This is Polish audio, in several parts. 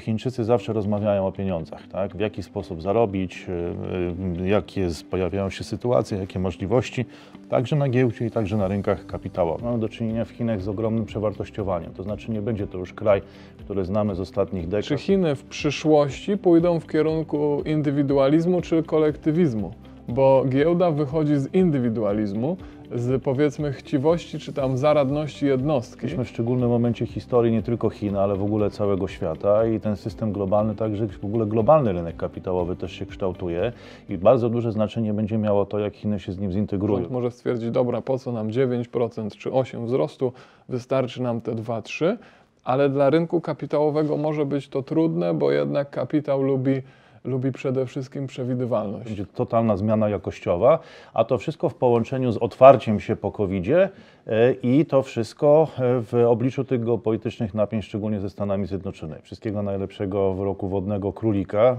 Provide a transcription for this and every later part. Chińczycy zawsze rozmawiają o pieniądzach, tak? W jaki sposób zarobić, pojawiają się sytuacje, jakie możliwości, także na giełdzie i także na rynkach kapitałowych. Mamy do czynienia w Chinach z ogromnym przewartościowaniem, to znaczy nie będzie to już kraj, który znamy z ostatnich dekad. Czy Chiny w przyszłości pójdą w kierunku indywidualizmu czy kolektywizmu? Bo giełda wychodzi z indywidualizmu, z powiedzmy chciwości czy tam zaradności jednostki. Jesteśmy w szczególnym momencie historii nie tylko Chin, ale w ogóle całego świata i ten system globalny, także w ogóle globalny rynek kapitałowy też się kształtuje i bardzo duże znaczenie będzie miało to, jak Chiny się z nim zintegrują. Rząd może stwierdzić, dobra, po co nam 9% czy 8% wzrostu, wystarczy nam te 2-3, ale dla rynku kapitałowego może być to trudne, bo jednak kapitał lubi przede wszystkim przewidywalność. Będzie totalna zmiana jakościowa, a to wszystko w połączeniu z otwarciem się po COVID-zie i to wszystko w obliczu tych geopolitycznych napięć, szczególnie ze Stanami Zjednoczonymi. Wszystkiego najlepszego w roku wodnego królika.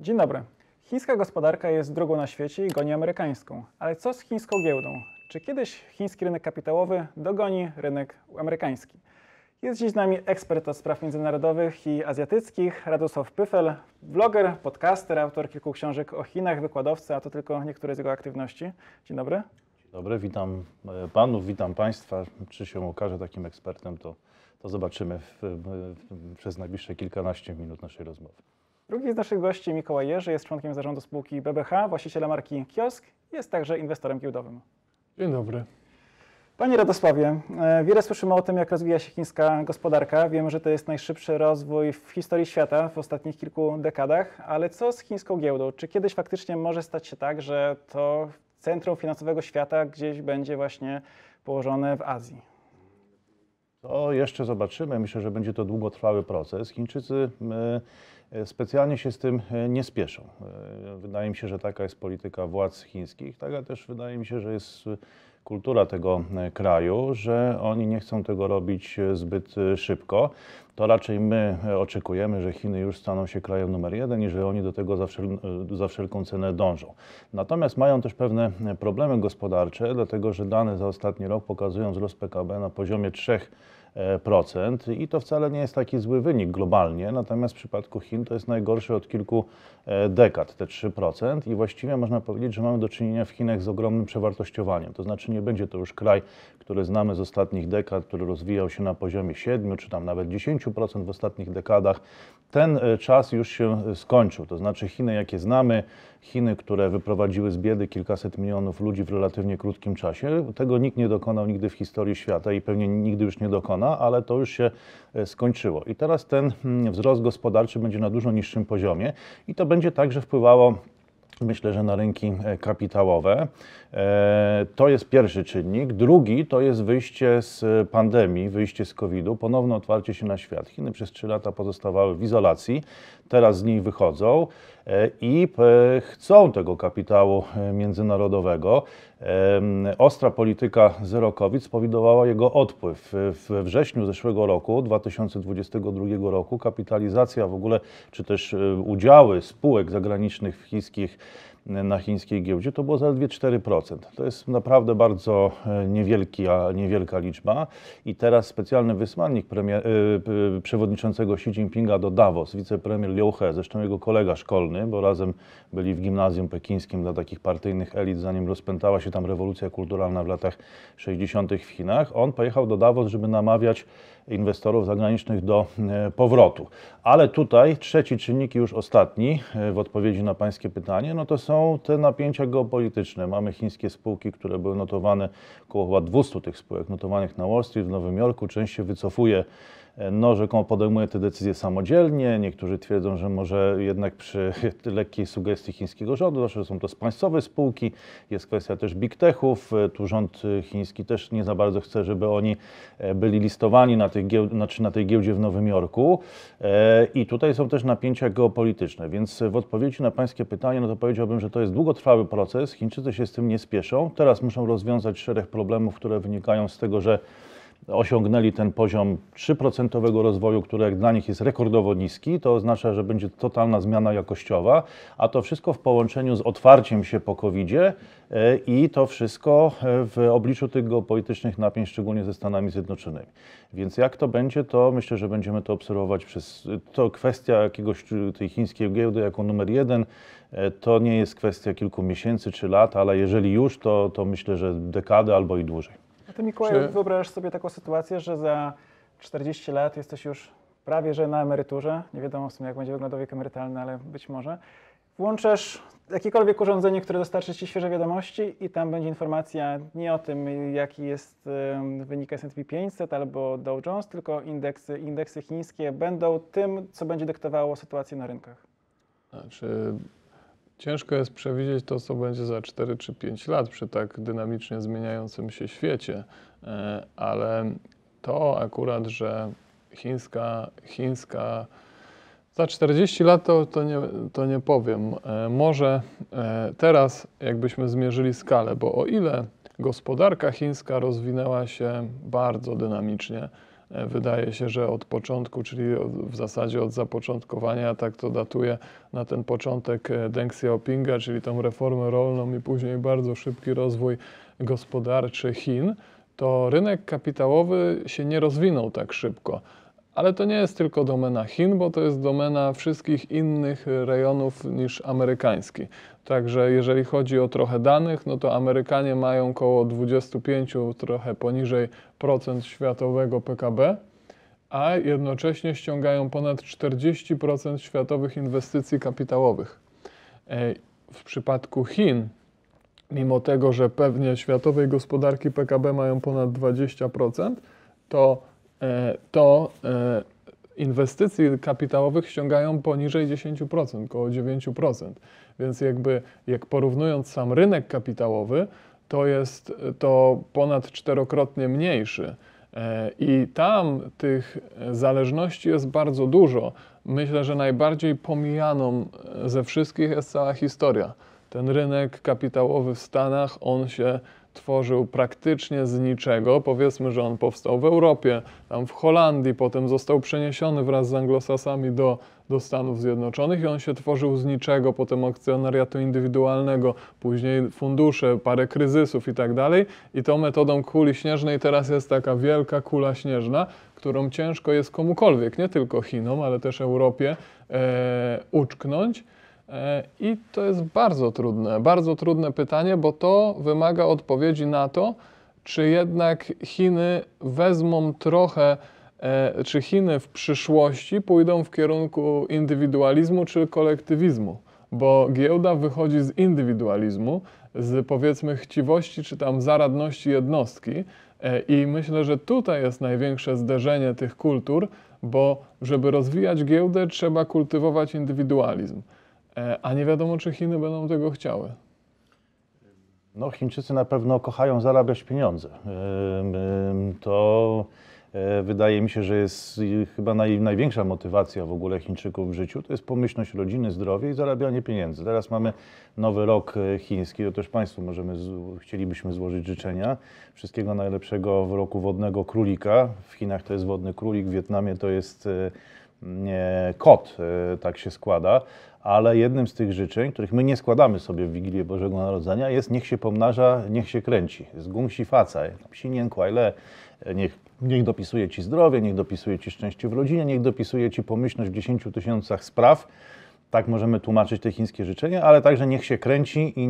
Dzień dobry. Chińska gospodarka jest drugą na świecie i goni amerykańską. Ale co z chińską giełdą? Czy kiedyś chiński rynek kapitałowy dogoni rynek amerykański? Jest dziś z nami ekspert od spraw międzynarodowych i azjatyckich, Radosław Pyffel, bloger, podcaster, autor kilku książek o Chinach, wykładowca, a to tylko niektóre z jego aktywności. Dzień dobry. Dzień dobry, witam panów, witam państwa. Czy się okaże takim ekspertem, to zobaczymy przez najbliższe kilkanaście minut naszej rozmowy. Drugi z naszych gości, Mikołaj Jerzy, jest członkiem zarządu spółki PBH, właściciela marki Quiosque, jest także inwestorem giełdowym. Dzień dobry. Panie Radosławie, wiele słyszymy o tym, jak rozwija się chińska gospodarka. Wiemy, że to jest najszybszy rozwój w historii świata w ostatnich kilku dekadach, ale co z chińską giełdą? Czy kiedyś faktycznie może stać się tak, że to centrum finansowego świata gdzieś będzie właśnie położone w Azji? To jeszcze zobaczymy. Myślę, że będzie to długotrwały proces. Chińczycy specjalnie się z tym nie spieszą. Wydaje mi się, że taka jest polityka władz chińskich. Taka też wydaje mi się, że jest kultura tego kraju, że oni nie chcą tego robić zbyt szybko. To raczej my oczekujemy, że Chiny już staną się krajem numer 1 i że oni do tego za wszelką cenę dążą. Natomiast mają też pewne problemy gospodarcze, dlatego że dane za ostatni rok pokazują wzrost PKB na poziomie 3% i to wcale nie jest taki zły wynik globalnie, natomiast w przypadku Chin to jest najgorszy od kilku dekad, te 3% i właściwie można powiedzieć, że mamy do czynienia w Chinach z ogromnym przewartościowaniem, to znaczy nie będzie to już kraj, który znamy z ostatnich dekad, który rozwijał się na poziomie 7 czy tam nawet 10% w ostatnich dekadach. Ten czas już się skończył, to znaczy Chiny, jakie znamy, Chiny, które wyprowadziły z biedy kilkaset milionów ludzi w relatywnie krótkim czasie, tego nikt nie dokonał nigdy w historii świata i pewnie nigdy już nie dokona, ale to już się skończyło. I teraz ten wzrost gospodarczy będzie na dużo niższym poziomie i to będzie także wpływało, myślę, że na rynki kapitałowe. To jest pierwszy czynnik. Drugi to jest wyjście z pandemii, wyjście z COVID-u, ponowne otwarcie się na świat. Chiny przez 3 lata pozostawały w izolacji, teraz z niej wychodzą i chcą tego kapitału międzynarodowego. Ostra polityka zero COVID spowodowała jego odpływ. We wrześniu zeszłego roku, 2022 roku, kapitalizacja w ogóle, czy też udziały spółek zagranicznych w chińskich na chińskiej giełdzie to było zaledwie 4%. To jest naprawdę bardzo niewielka liczba i teraz specjalny wysłannik przewodniczącego Xi Jinpinga do Davos, wicepremier Liu He, zresztą jego kolega szkolny, bo razem byli w gimnazjum pekińskim dla takich partyjnych elit, zanim rozpętała się tam rewolucja kulturalna w latach 60. w Chinach. On pojechał do Davos, żeby namawiać inwestorów zagranicznych do powrotu. Ale tutaj trzeci czynnik, już ostatni, w odpowiedzi na pańskie pytanie, no to są te napięcia geopolityczne. Mamy chińskie spółki, które były notowane, około chyba 200 tych spółek notowanych na Wall Street w Nowym Jorku. Część się wycofuje, rzekomo podejmuje te decyzje samodzielnie. Niektórzy twierdzą, że może jednak przy lekkiej sugestii chińskiego rządu, zawsze są to państwowe spółki, jest kwestia też big techów. Tu rząd chiński też nie za bardzo chce, żeby oni byli listowani na tej giełdzie w Nowym Jorku. I tutaj są też napięcia geopolityczne, więc w odpowiedzi na pańskie pytanie, no to powiedziałbym, że to jest długotrwały proces. Chińczycy się z tym nie spieszą. Teraz muszą rozwiązać szereg problemów, które wynikają z tego, że osiągnęli ten poziom 3% rozwoju, który jak dla nich jest rekordowo niski, to oznacza, że będzie totalna zmiana jakościowa, a to wszystko w połączeniu z otwarciem się po COVID-zie i to wszystko w obliczu tych geopolitycznych napięć, szczególnie ze Stanami Zjednoczonymi. Więc jak to będzie, to myślę, że będziemy to obserwować przez... To kwestia jakiegoś tej chińskiej giełdy jako numer jeden, to nie jest kwestia kilku miesięcy czy lat, ale jeżeli już, to myślę, że dekady albo i dłużej. A ty, Mikołaj, wyobrażasz sobie taką sytuację, że za 40 lat jesteś już prawie że na emeryturze, nie wiadomo w sumie jak będzie wyglądał wiek emerytalny, ale być może, włączasz jakiekolwiek urządzenie, które dostarczy ci świeże wiadomości i tam będzie informacja nie o tym, jaki jest wynik S&P 500 albo Dow Jones, tylko indeksy chińskie będą tym, co będzie dyktowało sytuację na rynkach. Znaczy, ciężko jest przewidzieć to, co będzie za 4 czy 5 lat przy tak dynamicznie zmieniającym się świecie, ale to akurat, że chińska za 40 lat to nie powiem. Może teraz jakbyśmy zmierzyli skalę, bo o ile gospodarka chińska rozwinęła się bardzo dynamicznie, wydaje się, że od początku, czyli w zasadzie od zapoczątkowania, tak to datuje na ten początek Deng Xiaopinga, czyli tą reformę rolną i później bardzo szybki rozwój gospodarczy Chin, to rynek kapitałowy się nie rozwinął tak szybko. Ale to nie jest tylko domena Chin, bo to jest domena wszystkich innych rejonów niż amerykański. Także jeżeli chodzi o trochę danych, no to Amerykanie mają około 25, trochę poniżej procent światowego PKB, a jednocześnie ściągają ponad 40% światowych inwestycji kapitałowych. W przypadku Chin, mimo tego, że pewnie światowej gospodarki PKB mają ponad 20%, to inwestycji kapitałowych ściągają poniżej 10%, około 9%. Więc jakby, jak porównując sam rynek kapitałowy, to jest to ponad 4-krotnie mniejszy. I tam tych zależności jest bardzo dużo. Myślę, że najbardziej pomijaną ze wszystkich jest cała historia. Ten rynek kapitałowy w Stanach, on się tworzył praktycznie z niczego. Powiedzmy, że on powstał w Europie, tam w Holandii, potem został przeniesiony wraz z anglosasami do Stanów Zjednoczonych i on się tworzył z niczego, potem akcjonariatu indywidualnego, później fundusze, parę kryzysów i tak dalej. I tą metodą kuli śnieżnej teraz jest taka wielka kula śnieżna, którą ciężko jest komukolwiek, nie tylko Chinom, ale też Europie uczknąć. I to jest bardzo trudne pytanie, bo to wymaga odpowiedzi na to, czy jednak Chiny wezmą trochę, czy Chiny w przyszłości pójdą w kierunku indywidualizmu czy kolektywizmu, bo giełda wychodzi z indywidualizmu, z powiedzmy chciwości czy tam zaradności jednostki i myślę, że tutaj jest największe zderzenie tych kultur, bo żeby rozwijać giełdę, trzeba kultywować indywidualizm. A nie wiadomo, czy Chiny będą tego chciały. No, Chińczycy na pewno kochają zarabiać pieniądze. To wydaje mi się, że jest chyba największa motywacja w ogóle Chińczyków w życiu. To jest pomyślność rodziny, zdrowie i zarabianie pieniędzy. Teraz mamy Nowy Rok chiński, to też Państwu chcielibyśmy złożyć życzenia. Wszystkiego najlepszego w roku wodnego królika. W Chinach to jest wodny królik, w Wietnamie to jest kot, tak się składa. Ale jednym z tych życzeń, których my nie składamy sobie w Wigilię Bożego Narodzenia, jest niech się pomnaża, niech się kręci. Z gungsi facaj, sinien kwajle, niech dopisuje ci zdrowie, niech dopisuje ci szczęście w rodzinie, niech dopisuje ci pomyślność w 10 000 spraw. Tak możemy tłumaczyć te chińskie życzenia, ale także niech się kręci i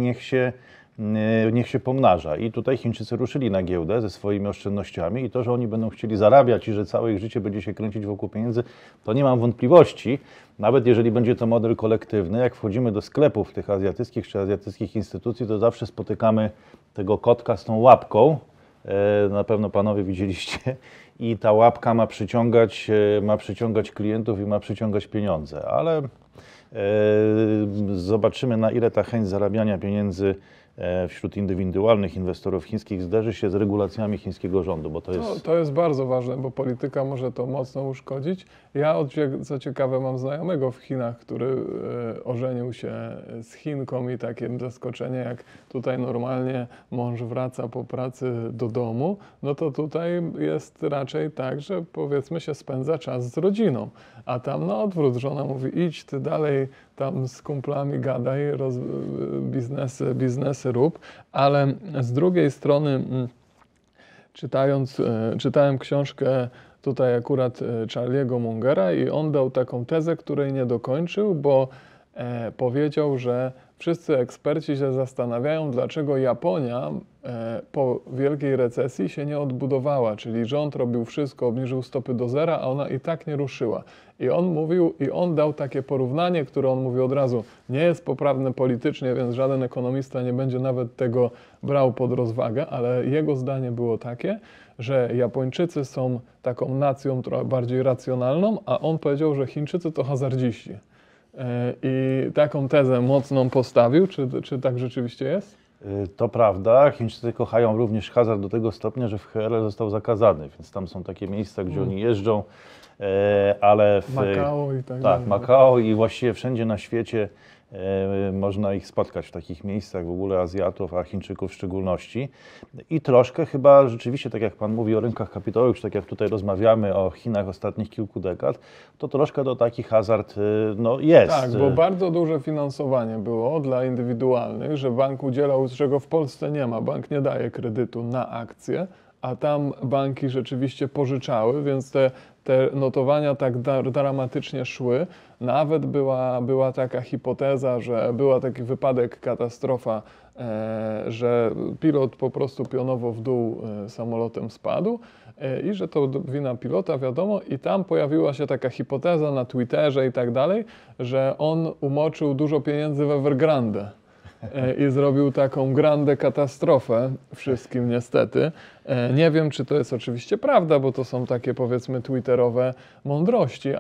niech się pomnaża. I tutaj Chińczycy ruszyli na giełdę ze swoimi oszczędnościami i to, że oni będą chcieli zarabiać i że całe ich życie będzie się kręcić wokół pieniędzy, to nie mam wątpliwości. Nawet jeżeli będzie to model kolektywny, jak wchodzimy do sklepów tych azjatyckich czy azjatyckich instytucji, to zawsze spotykamy tego kotka z tą łapką. Na pewno panowie widzieliście. I ta łapka ma przyciągać klientów i ma przyciągać pieniądze. Ale zobaczymy, na ile ta chęć zarabiania pieniędzy wśród indywidualnych inwestorów chińskich zderzy się z regulacjami chińskiego rządu, bo to jest... To jest bardzo ważne, bo polityka może to mocno uszkodzić. Ja, co ciekawe, mam znajomego w Chinach, który ożenił się z Chinką i takie zaskoczenie, jak tutaj normalnie mąż wraca po pracy do domu, no to tutaj jest raczej tak, że powiedzmy się spędza czas z rodziną, a tam na odwrót żona mówi: idź ty dalej tam z kumplami gadaj, biznesy rób, ale z drugiej strony czytałem książkę tutaj akurat Charlie'ego Mungera i on dał taką tezę, której nie dokończył, bo powiedział, że wszyscy eksperci się zastanawiają, dlaczego Japonia po wielkiej recesji się nie odbudowała, czyli rząd robił wszystko, obniżył stopy do zera, a ona i tak nie ruszyła. I on dał takie porównanie, które on mówi od razu, nie jest poprawne politycznie, więc żaden ekonomista nie będzie nawet tego brał pod rozwagę, ale jego zdanie było takie, że Japończycy są taką nacją trochę bardziej racjonalną, a on powiedział, że Chińczycy to hazardziści. I taką tezę mocną postawił. Czy tak rzeczywiście jest? To prawda. Chińczycy kochają również hazard do tego stopnia, że w HRL został zakazany, więc tam są takie miejsca, gdzie oni jeżdżą, ale w Makao i tak dalej. Tak, Makao i właściwie wszędzie na świecie można ich spotkać w takich miejscach, w ogóle Azjatów, a Chińczyków w szczególności. I troszkę chyba rzeczywiście, tak jak Pan mówi o rynkach kapitałowych, czy tak jak tutaj rozmawiamy o Chinach ostatnich kilku dekad, to troszkę to taki hazard no, jest. Tak, bo bardzo duże finansowanie było dla indywidualnych, że bank udzielał, czego w Polsce nie ma. Bank nie daje kredytu na akcje, a tam banki rzeczywiście pożyczały, więc te notowania tak dramatycznie szły. Nawet była taka hipoteza, że była taki wypadek, katastrofa, że pilot po prostu pionowo w dół samolotem spadł i że to wina pilota, wiadomo. I tam pojawiła się taka hipoteza na Twitterze i tak dalej, że on umoczył dużo pieniędzy w Evergrande i zrobił taką grandę katastrofę wszystkim niestety. Nie wiem, czy to jest oczywiście prawda, bo to są takie powiedzmy twitterowe mądrości,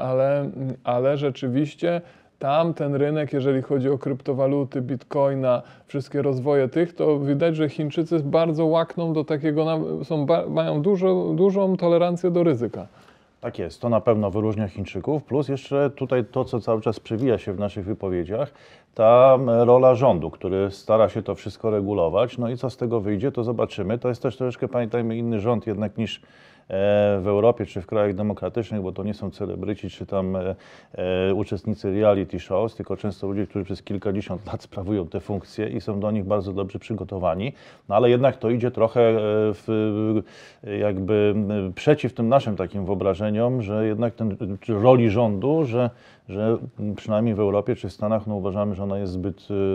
ale rzeczywiście tam ten rynek, jeżeli chodzi o kryptowaluty, bitcoina, wszystkie rozwoje tych, to widać, że Chińczycy bardzo łakną do takiego, mają dużą tolerancję do ryzyka. Tak jest, to na pewno wyróżnia Chińczyków, plus jeszcze tutaj to, co cały czas przewija się w naszych wypowiedziach, ta rola rządu, który stara się to wszystko regulować, no i co z tego wyjdzie, to zobaczymy. To jest też troszeczkę, pamiętajmy, inny rząd jednak niż w Europie czy w krajach demokratycznych, bo to nie są celebryci czy tam uczestnicy reality shows, tylko często ludzie, którzy przez kilkadziesiąt lat sprawują te funkcje i są do nich bardzo dobrze przygotowani, no ale jednak to idzie trochę jakby przeciw tym naszym takim wyobrażeniom, że jednak roli rządu, że przynajmniej w Europie czy w Stanach no, uważamy, że ona jest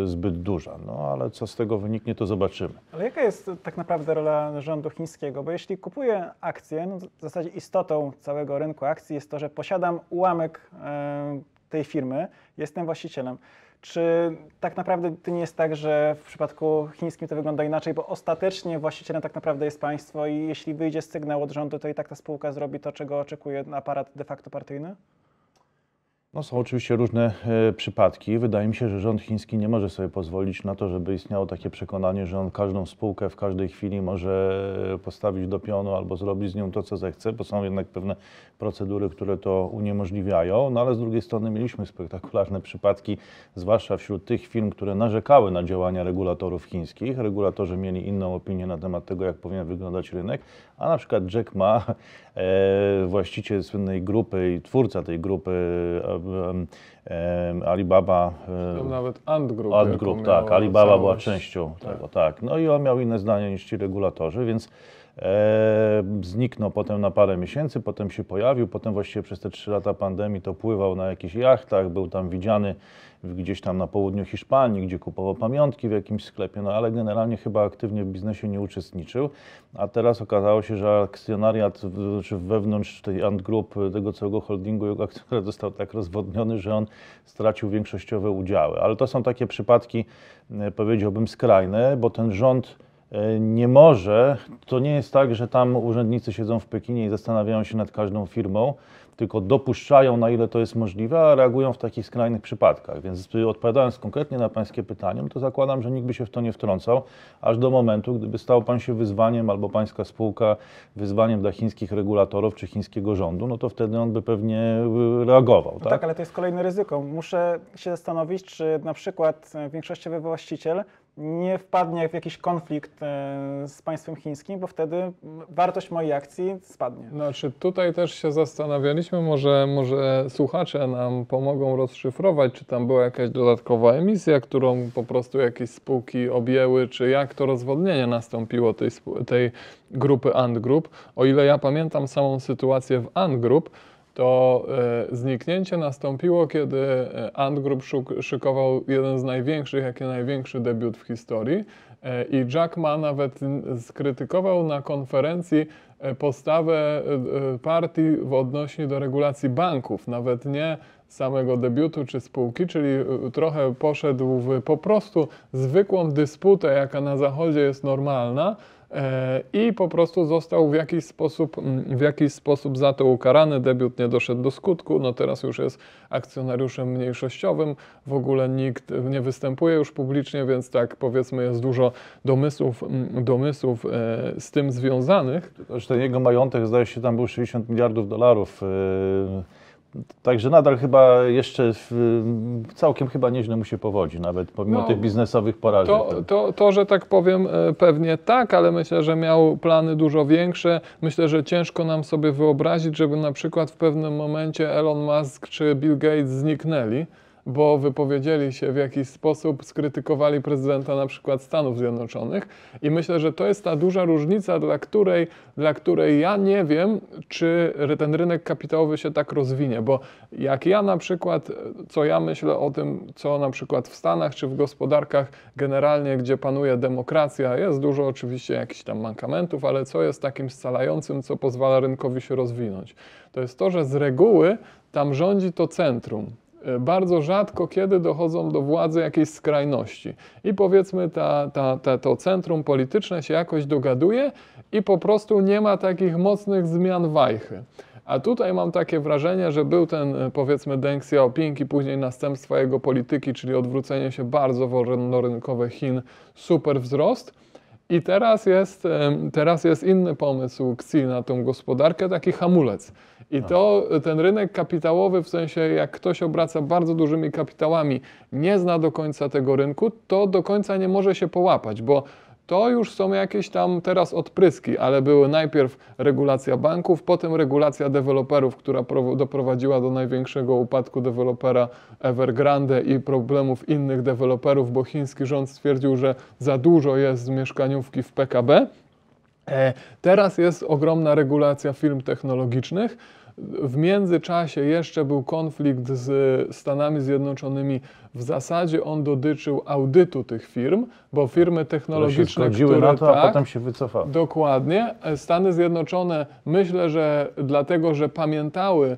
zbyt duża. No ale co z tego wyniknie, to zobaczymy. Ale jaka jest tak naprawdę rola rządu chińskiego? Bo jeśli kupuję akcje, no, w zasadzie istotą całego rynku akcji jest to, że posiadam ułamek tej firmy, jestem właścicielem. Czy tak naprawdę to nie jest tak, że w przypadku chińskim to wygląda inaczej, bo ostatecznie właścicielem tak naprawdę jest państwo i jeśli wyjdzie sygnał od rządu, to i tak ta spółka zrobi to, czego oczekuje aparat de facto partyjny? No, są oczywiście różne przypadki. Wydaje mi się, że rząd chiński nie może sobie pozwolić na to, żeby istniało takie przekonanie, że on każdą spółkę w każdej chwili może postawić do pionu albo zrobić z nią to, co zechce, bo są jednak pewne procedury, które to uniemożliwiają. No ale z drugiej strony mieliśmy spektakularne przypadki, zwłaszcza wśród tych firm, które narzekały na działania regulatorów chińskich. Regulatorzy mieli inną opinię na temat tego, jak powinien wyglądać rynek, a na przykład Jack Ma, właściciel słynnej grupy i twórca tej grupy Alibaba. Nawet Ant Group, tak. Alibaba była częścią tego, tak. No i on miał inne zdanie niż ci regulatorzy, więc zniknął potem na parę miesięcy, potem się pojawił, potem właściwie przez te 3 lata pandemii to pływał na jakichś jachtach, był tam widziany gdzieś tam na południu Hiszpanii, gdzie kupował pamiątki w jakimś sklepie, no ale generalnie chyba aktywnie w biznesie nie uczestniczył, a teraz okazało się, że akcjonariat czy wewnątrz tej Ant Group, tego całego holdingu, jego akcjonariat został tak rozwodniony, że on stracił większościowe udziały, ale to są takie przypadki, powiedziałbym, skrajne, bo ten rząd nie może. To nie jest tak, że tam urzędnicy siedzą w Pekinie i zastanawiają się nad każdą firmą, tylko dopuszczają, na ile to jest możliwe, a reagują w takich skrajnych przypadkach. Więc odpowiadając konkretnie na pańskie pytanie, to zakładam, że nikt by się w to nie wtrącał, aż do momentu, gdyby stał pan się wyzwaniem, albo pańska spółka wyzwaniem dla chińskich regulatorów czy chińskiego rządu, no to wtedy on by pewnie reagował. Tak, no tak, ale to jest kolejne ryzyko. Muszę się zastanowić, czy na przykład większościowy właściciel nie wpadnie w jakiś konflikt z państwem chińskim, bo wtedy wartość mojej akcji spadnie. Znaczy tutaj też się zastanawialiśmy, może słuchacze nam pomogą rozszyfrować, czy tam była jakaś dodatkowa emisja, którą po prostu jakieś spółki objęły, czy jak to rozwodnienie nastąpiło tej grupy Ant Group. O ile ja pamiętam samą sytuację w Ant Group, to zniknięcie nastąpiło, kiedy Ant Group szykował jeden z największych, jak i największy debiut w historii. I Jack Ma nawet skrytykował na konferencji postawę partii w odnośnie do regulacji banków, nawet nie samego debiutu czy spółki, czyli trochę poszedł w po prostu zwykłą dysputę, jaka na Zachodzie jest normalna, i po prostu został w jakiś sposób za to ukarany. Debiut nie doszedł do skutku, no teraz już jest akcjonariuszem mniejszościowym, w ogóle nikt nie występuje już publicznie, więc tak powiedzmy jest dużo domysłów z tym związanych. Zresztą jego majątek, zdaje się, tam był 60 miliardów dolarów. Także nadal chyba jeszcze całkiem chyba nieźle mu się powodzi, nawet pomimo tych biznesowych porażek. To, że tak powiem, pewnie tak, ale myślę, że miał plany dużo większe. Myślę, że ciężko nam sobie wyobrazić, żeby na przykład w pewnym momencie Elon Musk czy Bill Gates zniknęli, bo wypowiedzieli się w jakiś sposób, skrytykowali prezydenta na przykład Stanów Zjednoczonych. I myślę, że to jest ta duża różnica, dla której ja nie wiem, czy ten rynek kapitałowy się tak rozwinie. Bo jak ja na przykład, co ja myślę o tym, co na przykład w Stanach czy w gospodarkach generalnie, gdzie panuje demokracja, jest dużo oczywiście jakichś tam mankamentów, ale co jest takim scalającym, co pozwala rynkowi się rozwinąć. To jest to, że z reguły tam rządzi to centrum. Bardzo rzadko kiedy dochodzą do władzy jakiejś skrajności. I powiedzmy to centrum polityczne się jakoś dogaduje i po prostu nie ma takich mocnych zmian wajchy. A tutaj mam takie wrażenie, że był ten powiedzmy Deng Xiaoping i później następstwa jego polityki, czyli odwrócenie się bardzo wolnorynkowe Chin, super wzrost. I teraz jest inny pomysł Xi na tą gospodarkę, taki hamulec. I to ten rynek kapitałowy, w sensie jak ktoś obraca bardzo dużymi kapitałami, nie zna do końca tego rynku, to do końca nie może się połapać, bo to już są jakieś tam teraz odpryski, ale były najpierw regulacja banków, potem regulacja deweloperów, która doprowadziła do największego upadku dewelopera Evergrande i problemów innych deweloperów, bo chiński rząd stwierdził, że za dużo jest mieszkaniówki w PKB. Teraz jest ogromna regulacja firm technologicznych. W międzyczasie jeszcze był konflikt z Stanami Zjednoczonymi. W zasadzie on dotyczył audytu tych firm, bo firmy technologiczne, które na to, tak, a potem się wycofały. Dokładnie. Stany Zjednoczone, myślę, że dlatego, że pamiętały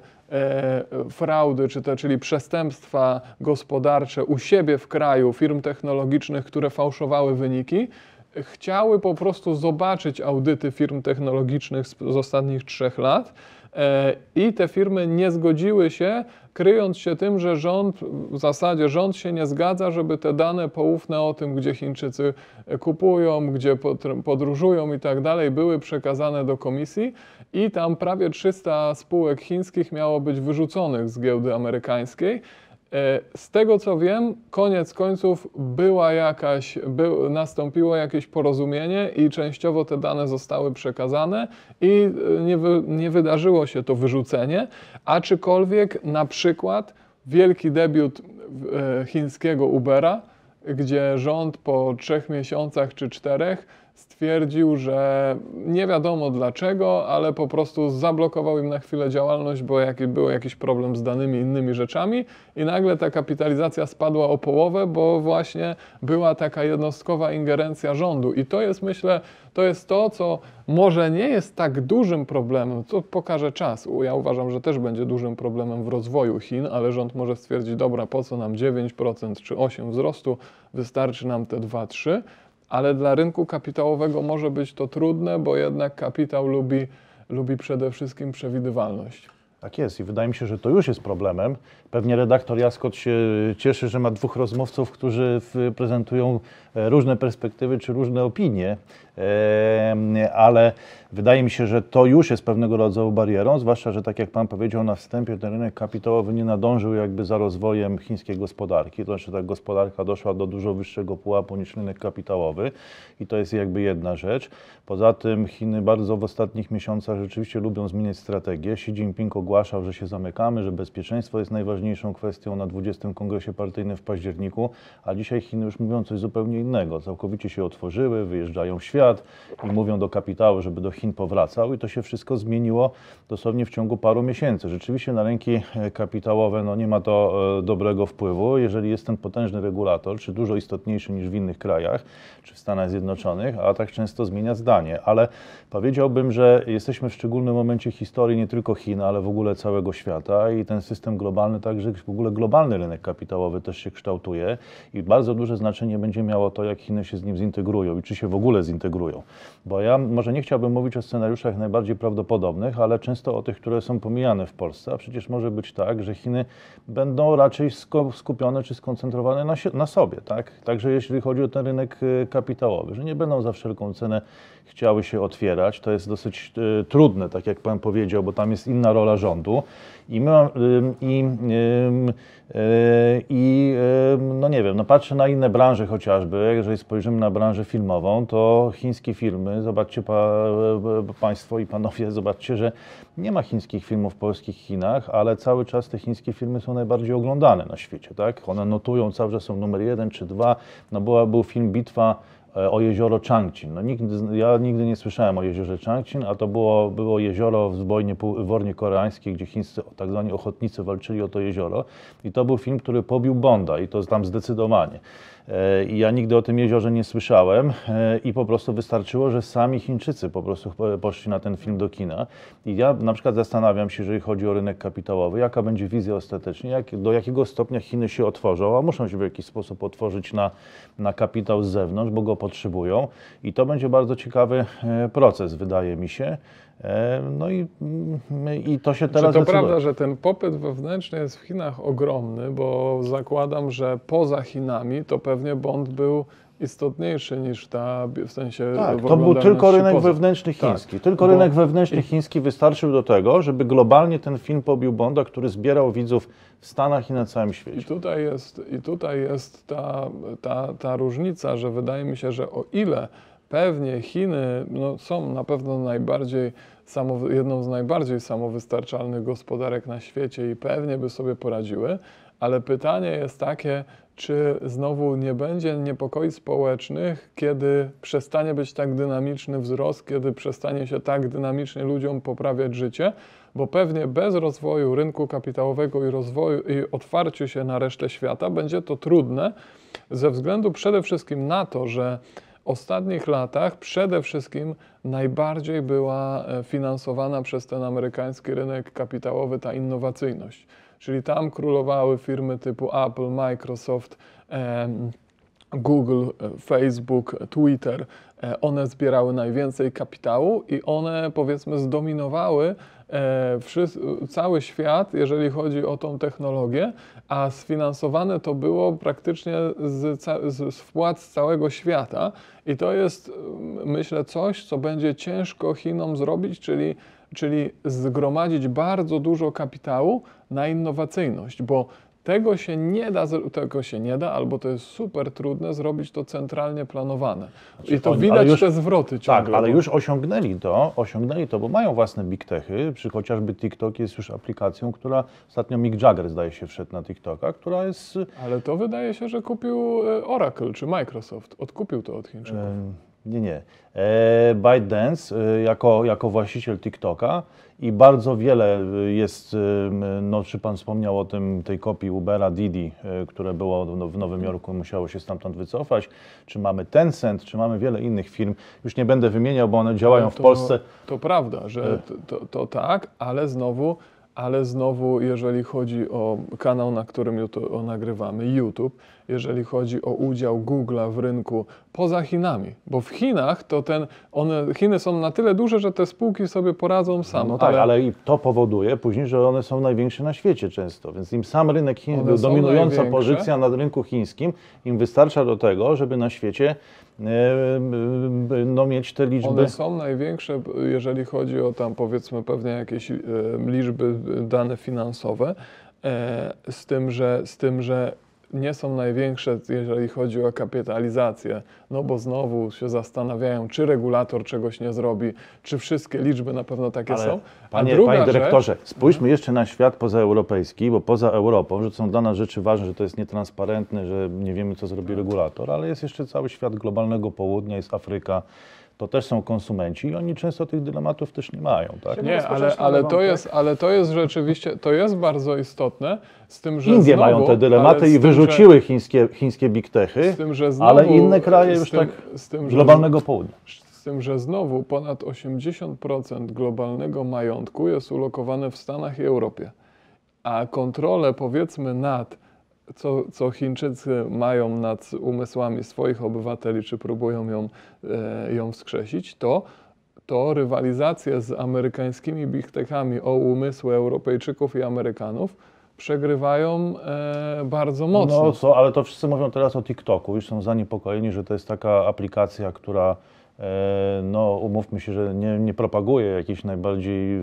fraudy, czyli przestępstwa gospodarcze u siebie w kraju, firm technologicznych, które fałszowały wyniki, chciały po prostu zobaczyć audyty firm technologicznych z ostatnich 3 lat. I te firmy nie zgodziły się, kryjąc się tym, że w zasadzie rząd się nie zgadza, żeby te dane poufne o tym, gdzie Chińczycy kupują, gdzie podróżują i tak dalej, były przekazane do komisji i tam prawie 300 spółek chińskich miało być wyrzuconych z giełdy amerykańskiej. Z tego co wiem, koniec końców nastąpiło jakieś porozumienie i częściowo te dane zostały przekazane i nie wydarzyło się to wyrzucenie, aczkolwiek na przykład wielki debiut chińskiego Ubera, gdzie rząd po 3 miesiącach czy 4 stwierdził, że nie wiadomo dlaczego, ale po prostu zablokował im na chwilę działalność, bo był jakiś problem z danymi, innymi rzeczami i nagle ta kapitalizacja spadła o połowę, bo właśnie była taka jednostkowa ingerencja rządu. I to jest, myślę, to, co może nie jest tak dużym problemem, to pokaże czas. Ja uważam, że też będzie dużym problemem w rozwoju Chin, ale rząd może stwierdzić, dobra, po co nam 9% czy 8% wzrostu, wystarczy nam te 2-3%. ale dla rynku kapitałowego może być to trudne, bo jednak kapitał lubi przede wszystkim przewidywalność. Tak jest i wydaje mi się, że to już jest problemem. Pewnie redaktor Jaskot się cieszy, że ma dwóch rozmówców, którzy prezentują różne perspektywy czy różne opinie, ale wydaje mi się, że to już jest pewnego rodzaju barierą, zwłaszcza, że tak jak Pan powiedział na wstępie, ten rynek kapitałowy nie nadążył jakby za rozwojem chińskiej gospodarki, to znaczy ta gospodarka doszła do dużo wyższego pułapu niż rynek kapitałowy i to jest jakby jedna rzecz. Poza tym Chiny bardzo w ostatnich miesiącach rzeczywiście lubią zmieniać strategię. Xi Jinping ogłaszał, że się zamykamy, że bezpieczeństwo jest najważniejszą kwestią na 20. Kongresie Partyjnym w październiku, a dzisiaj Chiny już mówią coś zupełnie innego. Całkowicie się otworzyły, wyjeżdżają w świat i mówią do kapitału, żeby do Chin powracał i to się wszystko zmieniło dosłownie w ciągu paru miesięcy. Rzeczywiście na rynki kapitałowe no, nie ma to dobrego wpływu. Jeżeli jest ten potężny regulator, czy dużo istotniejszy niż w innych krajach, czy w Stanach Zjednoczonych, a tak często zmienia zdanie, ale powiedziałbym, że jesteśmy w szczególnym momencie historii nie tylko Chin, ale w ogóle całego świata i ten system globalny, także w ogóle globalny rynek kapitałowy też się kształtuje i bardzo duże znaczenie będzie miało to, jak Chiny się z nim zintegrują i czy się w ogóle zintegrują. Bo ja może nie chciałbym mówić o scenariuszach najbardziej prawdopodobnych, ale często o tych, które są pomijane w Polsce, a przecież może być tak, że Chiny będą raczej skupione czy skoncentrowane na sobie, tak? Także jeśli chodzi o ten rynek kapitałowy, że nie będą za wszelką cenę chciały się otwierać. To jest dosyć trudne, tak jak Pan powiedział, bo tam jest inna rola rządu no nie wiem, no patrzę na inne branże chociażby, jeżeli spojrzymy na branżę filmową, to chińskie filmy, zobaczcie Państwo i Panowie, zobaczcie, że nie ma chińskich filmów w polskich Chinach, ale cały czas te chińskie filmy są najbardziej oglądane na świecie, tak? One notują, cały czas są numer 1 czy 2, no był film Bitwa o jezioro Changjin. No, ja nigdy nie słyszałem o jeziorze Changjin, a to było jezioro w wojnie koreańskiej, gdzie chińscy tak zwani ochotnicy walczyli o to jezioro i to był film, który pobił Bonda i to tam zdecydowanie. I ja nigdy o tym jeziorze nie słyszałem i po prostu wystarczyło, że sami Chińczycy po prostu poszli na ten film do kina. I ja na przykład zastanawiam się, jeżeli chodzi o rynek kapitałowy, jaka będzie wizja ostatecznie, do jakiego stopnia Chiny się otworzą, a muszą się w jakiś sposób otworzyć na kapitał z zewnątrz, bo go potrzebują i to będzie bardzo ciekawy proces, wydaje mi się. No i to się teraz decyduje. To prawda, że ten popyt wewnętrzny jest w Chinach ogromny, bo zakładam, że poza Chinami to pewnie Bond był istotniejszy niż w sensie... Tak, to był tylko rynek wewnętrzny chiński. Tak, tylko rynek wewnętrzny chiński wystarczył do tego, żeby globalnie ten film pobił Bonda, który zbierał widzów w Stanach i na całym świecie. I tutaj jest ta różnica, że wydaje mi się, że o ile pewnie Chiny są na pewno jedną z najbardziej samowystarczalnych gospodarek na świecie i pewnie by sobie poradziły, ale pytanie jest takie, czy znowu nie będzie niepokoi społecznych, kiedy przestanie być tak dynamiczny wzrost, kiedy przestanie się tak dynamicznie ludziom poprawiać życie, bo pewnie bez rozwoju rynku kapitałowego i otwarciu się na resztę świata będzie to trudne ze względu przede wszystkim na to, że w ostatnich latach przede wszystkim najbardziej była finansowana przez ten amerykański rynek kapitałowy ta innowacyjność. Czyli tam królowały firmy typu Apple, Microsoft, Google, Facebook, Twitter. One zbierały najwięcej kapitału i one, powiedzmy, zdominowały cały świat, jeżeli chodzi o tą technologię, a sfinansowane to było praktycznie z wpłat z całego świata i to jest, myślę, coś, co będzie ciężko Chinom zrobić, czyli zgromadzić bardzo dużo kapitału na innowacyjność, bo tego się nie da, albo to jest super trudne zrobić to centralnie planowane. Znaczy, i to widać te zwroty ciągle. Tak, ale już osiągnęli to, bo mają własne big techy, czy chociażby TikTok jest już aplikacją, która ostatnio Mick Jagger zdaje się wszedł na TikToka, która jest... Ale to wydaje się, że kupił Oracle czy Microsoft, odkupił to od Chińczyków. Nie. ByteDance jako właściciel TikToka i bardzo wiele jest, no czy Pan wspomniał o tym, tej kopii Ubera, Didi, które było w Nowym Jorku, musiało się stamtąd wycofać, czy mamy Tencent, czy mamy wiele innych firm, już nie będę wymieniał, bo one działają w Polsce. To prawda, że to tak, ale znowu jeżeli chodzi o kanał, na którym nagrywamy, YouTube, jeżeli chodzi o udział Google'a w rynku poza Chinami, bo w Chinach to Chiny są na tyle duże, że te spółki sobie poradzą same. No tak, ale i to powoduje później, że one są największe na świecie często, więc im sam rynek Chin był dominująca pozycja na rynku chińskim, im wystarcza do tego, żeby na świecie no, mieć te liczby. One są największe, jeżeli chodzi o tam powiedzmy pewnie jakieś liczby, dane finansowe, z tym, że nie są największe, jeżeli chodzi o kapitalizację, no bo znowu się zastanawiają, czy regulator czegoś nie zrobi, czy wszystkie liczby na pewno takie są. Panie dyrektorze, spójrzmy jeszcze na świat pozaeuropejski, bo poza Europą, że są dla nas rzeczy ważne, że to jest nietransparentne, że nie wiemy, co zrobi regulator, ale jest jeszcze cały świat globalnego południa, jest Afryka. To też są konsumenci i oni często tych dylematów też nie mają. Tak? Nie, ale to jest rzeczywiście, to jest bardzo istotne, z tym, że Indie znowu mają te dylematy i wyrzuciły chińskie big techy, ale inne kraje już globalnego południa. Z tym, że znowu ponad 80% globalnego majątku jest ulokowane w Stanach i Europie, a kontrolę powiedzmy nad co Chińczycy mają nad umysłami swoich obywateli, czy próbują ją wskrzesić, to rywalizację z amerykańskimi big techami o umysły Europejczyków i Amerykanów przegrywają bardzo mocno. No co, ale to wszyscy mówią teraz o TikToku, już są zaniepokojeni, że to jest taka aplikacja, która no umówmy się, że nie propaguje jakichś najbardziej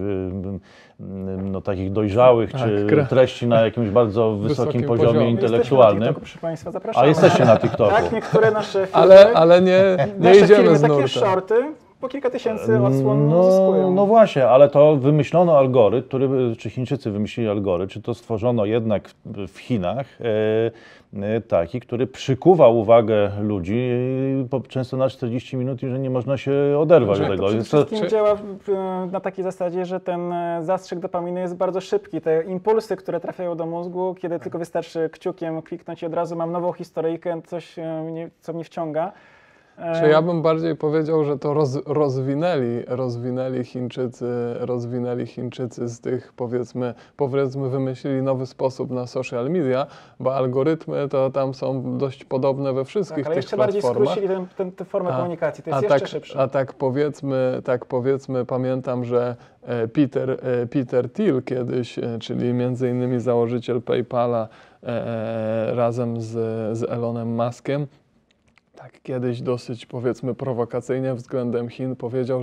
no, takich dojrzałych czy treści na jakimś bardzo wysokim poziomie intelektualnym. Jesteśmy na TikToku, proszę Państwa, zapraszam. A jesteście na TikToku. Tak, niektóre nasze filmy, ale nie idziemy z nurtem. Takie shorty po kilka tysięcy odsłon uzyskują. No właśnie, ale to wymyślono algorytm, czy Chińczycy wymyślili algorytm, czy to stworzono jednak w Chinach, taki, który przykuwał uwagę ludzi często na 40 minut i że nie można się oderwać od tego. To działa na takiej zasadzie, że ten zastrzyk dopaminy jest bardzo szybki. Te impulsy, które trafiają do mózgu, kiedy tylko wystarczy kciukiem kliknąć i od razu mam nową historyjkę, coś, co mnie wciąga. Czy ja bym bardziej powiedział, że to rozwinęli Chińczycy z tych, powiedzmy wymyślili nowy sposób na social media, bo algorytmy to tam są dość podobne we wszystkich tych platformach. Ale jeszcze bardziej skrócili tę formę komunikacji, to jest jeszcze szybsze. A tak powiedzmy, pamiętam, że Peter Thiel kiedyś, czyli między innymi założyciel PayPala razem z Elonem Muskiem, tak kiedyś dosyć, powiedzmy, prowokacyjnie względem Chin powiedział,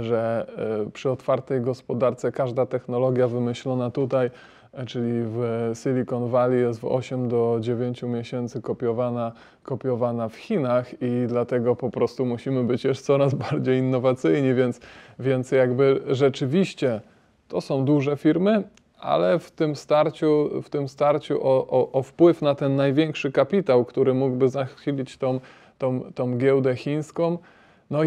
że przy otwartej gospodarce każda technologia wymyślona tutaj, czyli w Silicon Valley, jest w 8 do 9 miesięcy kopiowana w Chinach i dlatego po prostu musimy być już coraz bardziej innowacyjni, więc jakby rzeczywiście to są duże firmy, ale w tym starciu o wpływ na ten największy kapitał, który mógłby zachwycić tą giełdę chińską, no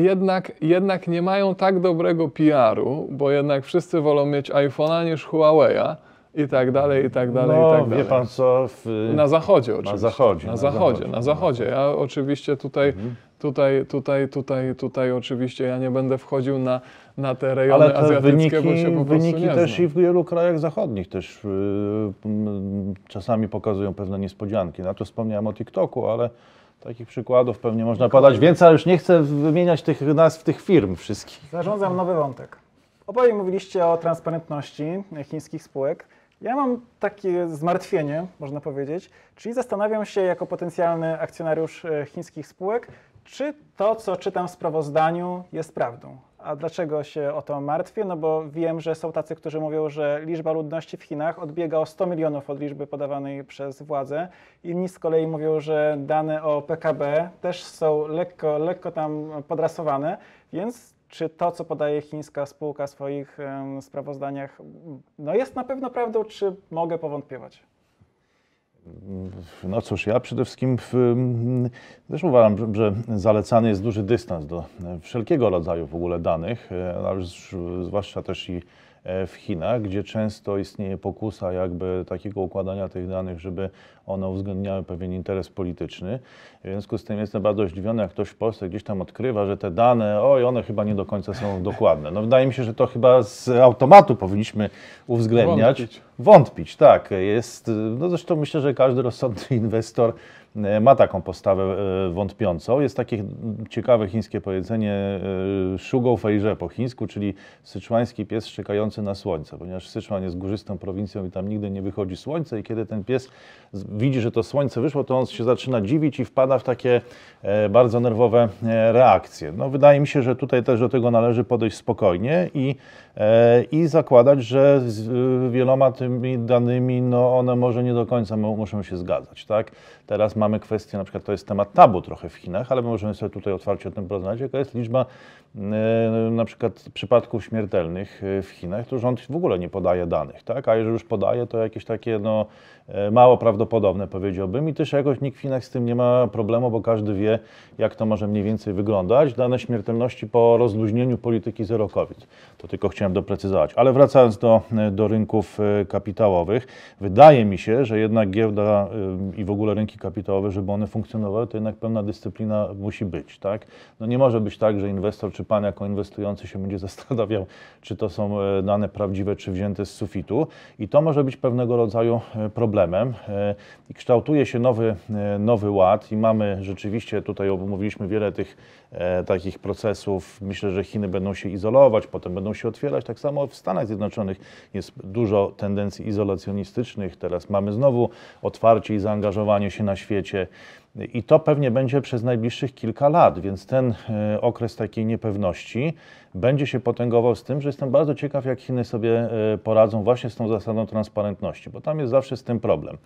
jednak nie mają tak dobrego PR-u, bo jednak wszyscy wolą mieć iPhone'a niż Huawei'a i tak dalej, i tak dalej, i tak dalej. Wie pan co? Na zachodzie oczywiście. Na zachodzie. Ja oczywiście tutaj oczywiście ja nie będę wchodził na te rejony azjatyckie, bo się po prostu nie znam. Też i w wielu krajach zachodnich też czasami pokazują pewne niespodzianki. Na to wspomniałem o TikToku, ale takich przykładów pewnie można podać więcej, ale już nie chcę wymieniać tych nazw tych firm wszystkich. Zarządzam nowy wątek. Oboje mówiliście o transparentności chińskich spółek. Ja mam takie zmartwienie, można powiedzieć, czyli zastanawiam się jako potencjalny akcjonariusz chińskich spółek, czy to, co czytam w sprawozdaniu, jest prawdą. A dlaczego się o to martwię? No bo wiem, że są tacy, którzy mówią, że liczba ludności w Chinach odbiega o 100 milionów od liczby podawanej przez władze. Inni z kolei mówią, że dane o PKB też są lekko tam podrasowane, więc czy to, co podaje chińska spółka w swoich sprawozdaniach, no jest na pewno prawdą, czy mogę powątpiewać? No cóż, ja przede wszystkim też uważam, że zalecany jest duży dystans do wszelkiego rodzaju w ogóle danych, zwłaszcza też i w Chinach, gdzie często istnieje pokusa jakby takiego układania tych danych, żeby one uwzględniały pewien interes polityczny. W związku z tym jestem bardzo zdziwiony, jak ktoś w Polsce gdzieś tam odkrywa, że te dane, one chyba nie do końca są dokładne. No wydaje mi się, że to chyba z automatu powinniśmy uwzględniać. Wątpić, tak. Zresztą myślę, że każdy rozsądny inwestor ma taką postawę wątpiącą. Jest takie ciekawe chińskie powiedzenie szugą fejże po chińsku, czyli syczuański pies szczekający na słońce, ponieważ Syczuan jest górzystą prowincją i tam nigdy nie wychodzi słońce i kiedy ten pies widzi, że to słońce wyszło, to on się zaczyna dziwić i wpada w takie bardzo nerwowe reakcje. No, wydaje mi się, że tutaj też do tego należy podejść spokojnie i zakładać, że z wieloma tymi danymi no one może nie do końca muszą się zgadzać. Tak? Teraz mamy kwestię, na przykład to jest temat tabu trochę w Chinach, ale my możemy sobie tutaj otwarcie o tym porozmawiać, jaka jest liczba na przykład przypadków śmiertelnych w Chinach, to rząd w ogóle nie podaje danych, tak? A jeżeli już podaje, to jakieś takie no, mało prawdopodobne powiedziałbym i też jakoś nikt w Chinach z tym nie ma problemu, bo każdy wie, jak to może mniej więcej wyglądać. Dane śmiertelności po rozluźnieniu polityki zero COVID. To tylko chciałem doprecyzować. Ale wracając do rynków kapitałowych, wydaje mi się, że jednak giełda i w ogóle rynki kapitałowe, żeby one funkcjonowały, to jednak pewna dyscyplina musi być, tak? No nie może być tak, że inwestor czy pan jako inwestujący się będzie zastanawiał, czy to są dane prawdziwe, czy wzięte z sufitu i to może być pewnego rodzaju problemem. I kształtuje się nowy ład i mamy rzeczywiście, tutaj omówiliśmy wiele tych takich procesów, myślę, że Chiny będą się izolować, potem będą się otwierać, tak samo w Stanach Zjednoczonych jest dużo tendencji izolacjonistycznych, teraz mamy znowu otwarcie i zaangażowanie się na świecie. I to pewnie będzie przez najbliższych kilka lat, więc ten okres takiej niepewności będzie się potęgował z tym, że jestem bardzo ciekaw, jak Chiny sobie poradzą właśnie z tą zasadą transparentności, bo tam jest zawsze z tym problem.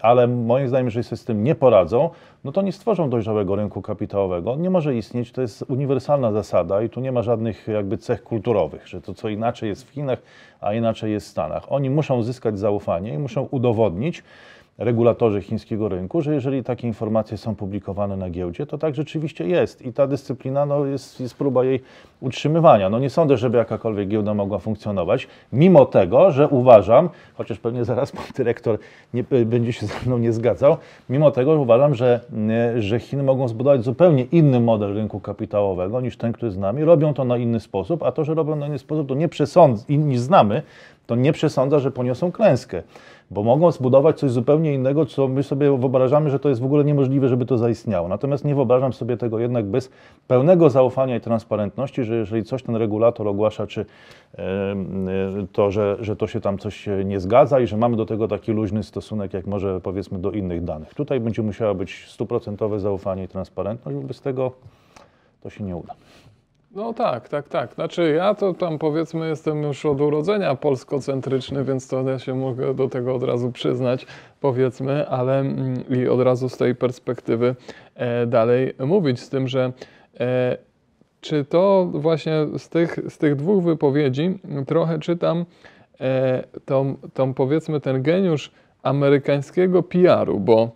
Ale moim zdaniem, jeżeli sobie z tym nie poradzą, no to nie stworzą dojrzałego rynku kapitałowego. On nie może istnieć, to jest uniwersalna zasada i tu nie ma żadnych jakby cech kulturowych, że to co inaczej jest w Chinach, a inaczej jest w Stanach. Oni muszą zyskać zaufanie i muszą udowodnić, regulatorzy chińskiego rynku, że jeżeli takie informacje są publikowane na giełdzie, to tak rzeczywiście jest i ta dyscyplina no, jest próba jej utrzymywania. No nie sądzę, żeby jakakolwiek giełda mogła funkcjonować, mimo tego, że uważam, chociaż pewnie zaraz pan dyrektor będzie się ze mną nie zgadzał, mimo tego, że uważam, że Chiny mogą zbudować zupełnie inny model rynku kapitałowego niż ten, który znamy. Robią to na inny sposób, a to, że robią na inny sposób, to nie przesądza, niż znamy, to nie przesądza, że poniosą klęskę, bo mogą zbudować coś zupełnie innego, co my sobie wyobrażamy, że to jest w ogóle niemożliwe, żeby to zaistniało. Natomiast nie wyobrażam sobie tego jednak bez pełnego zaufania i transparentności, że jeżeli coś ten regulator ogłasza, czy to, że to się tam coś nie zgadza i że mamy do tego taki luźny stosunek, jak może powiedzmy do innych danych. Tutaj będzie musiało być 100% zaufanie i transparentność, bo bez tego to się nie uda. No tak. Znaczy ja to tam powiedzmy jestem już od urodzenia polskocentryczny, więc to ja się mogę do tego od razu przyznać, powiedzmy, ale i od razu z tej perspektywy dalej mówić z tym, że czy to właśnie z tych dwóch wypowiedzi trochę czytam powiedzmy ten geniusz amerykańskiego PR-u, bo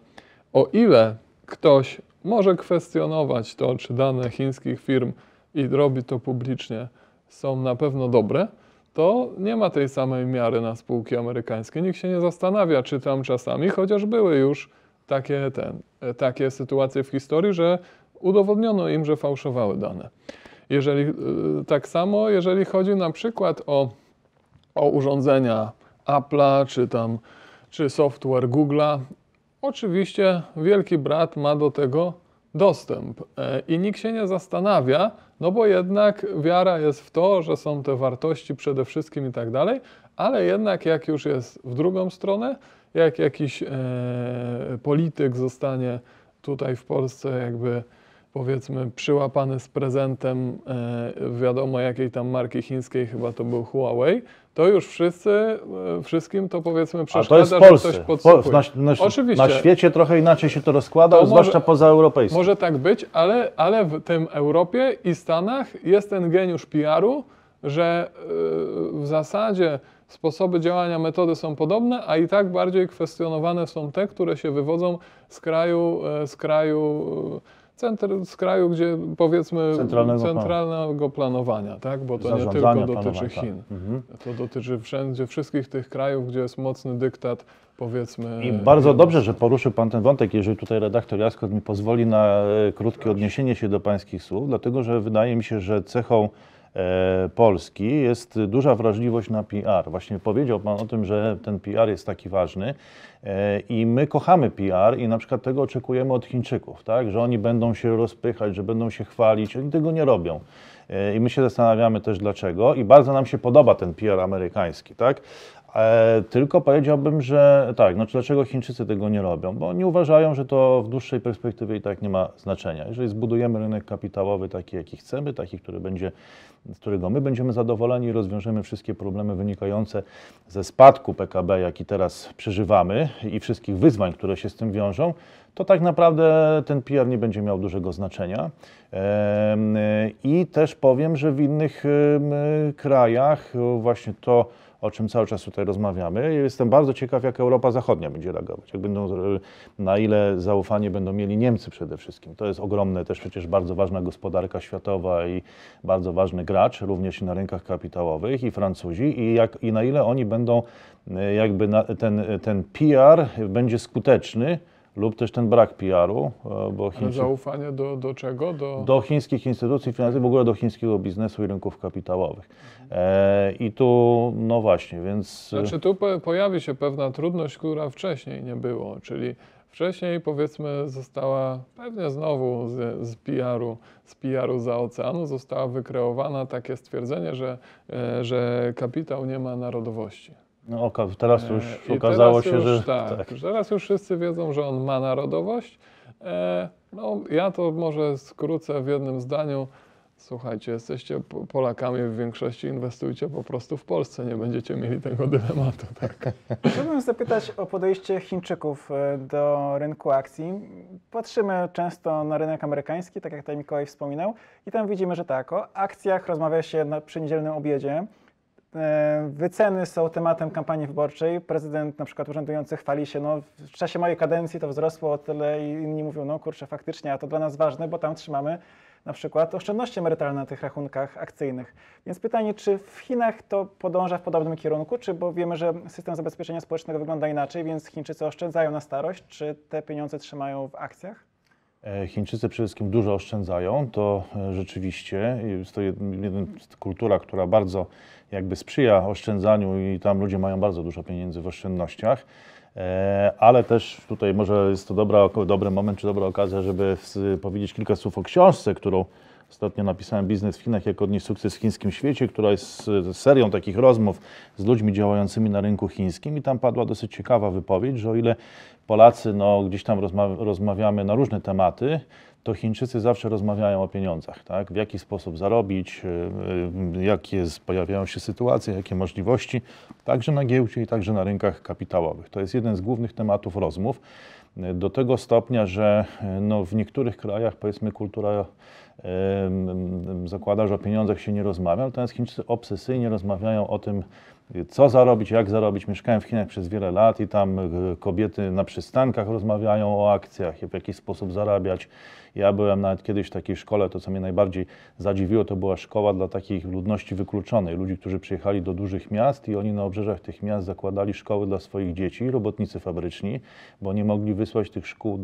o ile ktoś może kwestionować to, czy dane chińskich firm i robi to publicznie, są na pewno dobre, to nie ma tej samej miary na spółki amerykańskie. Nikt się nie zastanawia, czy tam czasami, chociaż były już takie sytuacje w historii, że udowodniono im, że fałszowały dane. Tak samo, jeżeli chodzi na przykład o urządzenia Apple'a, czy software Google'a, oczywiście Wielki Brat ma do tego dostęp i nikt się nie zastanawia, no bo jednak wiara jest w to, że są te wartości przede wszystkim i tak dalej, ale jednak jak już jest w drugą stronę, jak jakiś polityk zostanie tutaj w Polsce jakby powiedzmy przyłapany z prezentem wiadomo jakiej tam marki chińskiej, chyba to był Huawei, to już wszystkim to powiedzmy przeszkadza, że ktoś podsłuchuje. Oczywiście. Na świecie trochę inaczej się to rozkłada, to zwłaszcza pozaeuropejskim. Może tak być, ale w tym Europie i Stanach jest ten geniusz PR-u, że w zasadzie sposoby działania, metody są podobne, a i tak bardziej kwestionowane są te, które się wywodzą z kraju, gdzie powiedzmy centralnego planowania, tak? Bo to nie tylko dotyczy Chin. Tak. Mhm. To dotyczy wszędzie wszystkich tych krajów, gdzie jest mocny dyktat, powiedzmy. I bardzo dobrze, że poruszył pan ten wątek, jeżeli tutaj redaktor Jaskot mi pozwoli na krótkie odniesienie się do pańskich słów, dlatego że wydaje mi się, że cechą Polski jest duża wrażliwość na PR. Właśnie powiedział Pan o tym, że ten PR jest taki ważny i my kochamy PR i na przykład tego oczekujemy od Chińczyków, tak? Że oni będą się rozpychać, że będą się chwalić, oni tego nie robią. I my się zastanawiamy też dlaczego i bardzo nam się podoba ten PR amerykański, tak? Tylko powiedziałbym, że tak, no dlaczego Chińczycy tego nie robią? Bo oni uważają, że to w dłuższej perspektywie i tak nie ma znaczenia. Jeżeli zbudujemy rynek kapitałowy taki, jaki chcemy, taki, który będzie, z którego my będziemy zadowoleni i rozwiążemy wszystkie problemy wynikające ze spadku PKB, jaki teraz przeżywamy i wszystkich wyzwań, które się z tym wiążą, to tak naprawdę ten PR nie będzie miał dużego znaczenia. I też powiem, że w innych krajach właśnie to, o czym cały czas tutaj rozmawiamy. Jestem bardzo ciekaw, jak Europa Zachodnia będzie reagować, jak będą, na ile zaufanie będą mieli Niemcy przede wszystkim. To jest ogromne, też przecież bardzo ważna gospodarka światowa i bardzo ważny gracz, również na rynkach kapitałowych, i Francuzi, i na ile oni będą, jakby ten PR będzie skuteczny, lub też ten brak PR-u, bo Chińczycy... Zaufanie do czego? Do chińskich instytucji finansowych, w ogóle do chińskiego biznesu i rynków kapitałowych. I tu, no właśnie, więc... Znaczy tu pojawi się pewna trudność, która wcześniej nie było, czyli wcześniej, powiedzmy, została pewnie znowu z PR-u za oceanu, została wykreowana takie stwierdzenie, że kapitał nie ma narodowości. No, teraz już okazało się, że... Tak, teraz już wszyscy wiedzą, że on ma narodowość. No, ja to może skrócę w jednym zdaniu. Słuchajcie, jesteście Polakami w większości, inwestujcie po prostu w Polsce, nie będziecie mieli tego dylematu. Tak. Chciałbym zapytać o podejście Chińczyków do rynku akcji. Patrzymy często na rynek amerykański, tak jak tutaj Mikołaj wspominał, i tam widzimy, że tak, o akcjach rozmawia się przy niedzielnym obiedzie. Wyceny są tematem kampanii wyborczej. Prezydent, na przykład urzędujący, chwali się, no w czasie mojej kadencji to wzrosło o tyle, i inni mówią, no kurczę, faktycznie, a to dla nas ważne, bo tam trzymamy na przykład oszczędności emerytalne na tych rachunkach akcyjnych. Więc pytanie, czy w Chinach to podąża w podobnym kierunku, czy, bo wiemy, że system zabezpieczenia społecznego wygląda inaczej, więc Chińczycy oszczędzają na starość, czy te pieniądze trzymają w akcjach? Chińczycy przede wszystkim dużo oszczędzają, to rzeczywiście jest to kultura, która bardzo jakby sprzyja oszczędzaniu i tam ludzie mają bardzo dużo pieniędzy w oszczędnościach, ale też tutaj może jest to dobry moment czy dobra okazja, żeby powiedzieć kilka słów o książce, którą ostatnio napisałem, Biznes w Chinach, jak odnieść sukces w chińskim świecie, która jest serią takich rozmów z ludźmi działającymi na rynku chińskim i tam padła dosyć ciekawa wypowiedź, że o ile Polacy no, gdzieś tam rozmawiamy na różne tematy, to Chińczycy zawsze rozmawiają o pieniądzach, tak? W jaki sposób zarobić, pojawiają się sytuacje, jakie możliwości, także na giełdzie i także na rynkach kapitałowych. To jest jeden z głównych tematów rozmów, do tego stopnia, że no, w niektórych krajach, powiedzmy, kultura zakłada, że o pieniądzach się nie rozmawia, natomiast Chińczycy obsesyjnie rozmawiają o tym, co zarobić, jak zarobić. Mieszkałem w Chinach przez wiele lat i tam kobiety na przystankach rozmawiają o akcjach, w jaki sposób zarabiać. Ja byłem nawet kiedyś w takiej szkole, to co mnie najbardziej zadziwiło, to była szkoła dla takich ludności wykluczonej, ludzi, którzy przyjechali do dużych miast i oni na obrzeżach tych miast zakładali szkoły dla swoich dzieci, robotnicy fabryczni, bo nie mogli wysłać tych szkół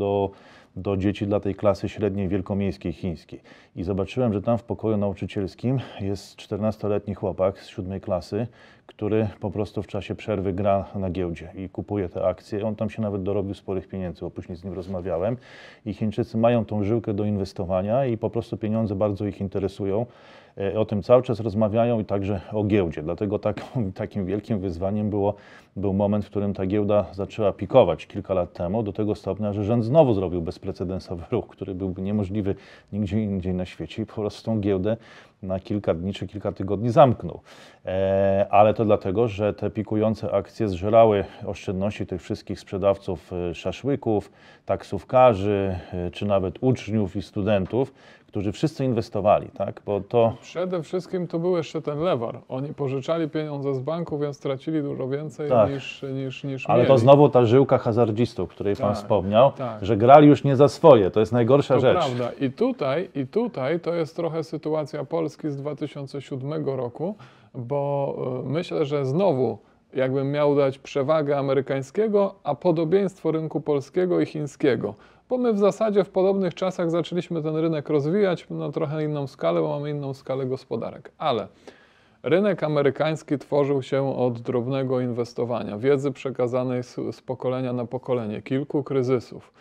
do dzieci dla tej klasy średniej wielkomiejskiej chińskiej. I zobaczyłem, że tam w pokoju nauczycielskim jest 14-letni chłopak z 7 klasy, który po prostu w czasie przerwy gra na giełdzie i kupuje te akcje. On tam się nawet dorobił sporych pieniędzy, bo później z nim rozmawiałem. I Chińczycy mają tą żyłkę do inwestowania i po prostu pieniądze bardzo ich interesują. O tym cały czas rozmawiają i także o giełdzie. Dlatego takim wielkim wyzwaniem był moment, w którym ta giełda zaczęła pikować kilka lat temu, do tego stopnia, że rząd znowu zrobił bezprecedensowy ruch, który byłby niemożliwy nigdzie indziej na świecie i po prostu tą giełdę na kilka dni czy kilka tygodni zamknął. Ale to dlatego, że te pikujące akcje zżerały oszczędności tych wszystkich sprzedawców szaszłyków, taksówkarzy, czy nawet uczniów i studentów, którzy wszyscy inwestowali, tak? Bo to... Przede wszystkim to był jeszcze ten lewar. Oni pożyczali pieniądze z banku, więc tracili dużo więcej, tak, niż ale mieli. To znowu ta żyłka hazardzistów, o której, tak, Pan wspomniał, tak, że grali już nie za swoje. To jest najgorsza rzecz. Prawda. I tutaj to jest trochę sytuacja Polski z 2007 roku, bo myślę, że znowu jakbym miał dać przewagę amerykańskiego, a podobieństwo rynku polskiego i chińskiego. bo my w zasadzie w podobnych czasach zaczęliśmy ten rynek rozwijać na trochę inną skalę, bo mamy inną skalę gospodarek. Ale rynek amerykański tworzył się od drobnego inwestowania, wiedzy przekazanej z pokolenia na pokolenie, kilku kryzysów.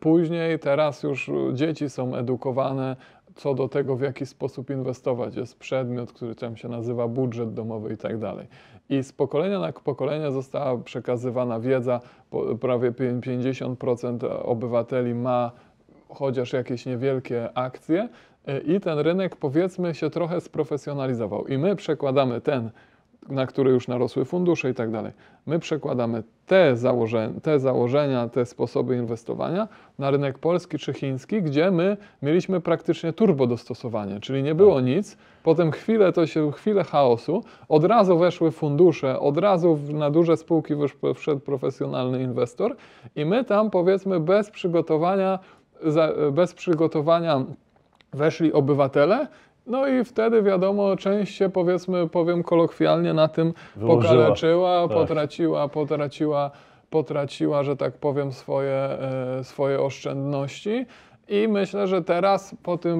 Później, teraz już dzieci są edukowane co do tego, w jaki sposób inwestować. Jest przedmiot, który tam się nazywa budżet domowy i tak dalej. I z pokolenia na pokolenie została przekazywana wiedza. Prawie 50% obywateli ma chociaż jakieś niewielkie akcje i ten rynek, powiedzmy, się trochę sprofesjonalizował. I my przekładamy ten, na który już narosły fundusze i tak dalej. My przekładamy te założenia, te sposoby inwestowania na rynek polski czy chiński, gdzie my mieliśmy praktycznie turbo dostosowanie, czyli nie było nic, potem chwilę chaosu, od razu weszły fundusze, od razu na duże spółki wszedł profesjonalny inwestor i my tam, powiedzmy, bez przygotowania weszli obywatele. No i wtedy, wiadomo, część się, powiedzmy, powiem kolokwialnie, na tym pokaleczyła, tak. potraciła, że tak powiem, swoje oszczędności. I myślę, że teraz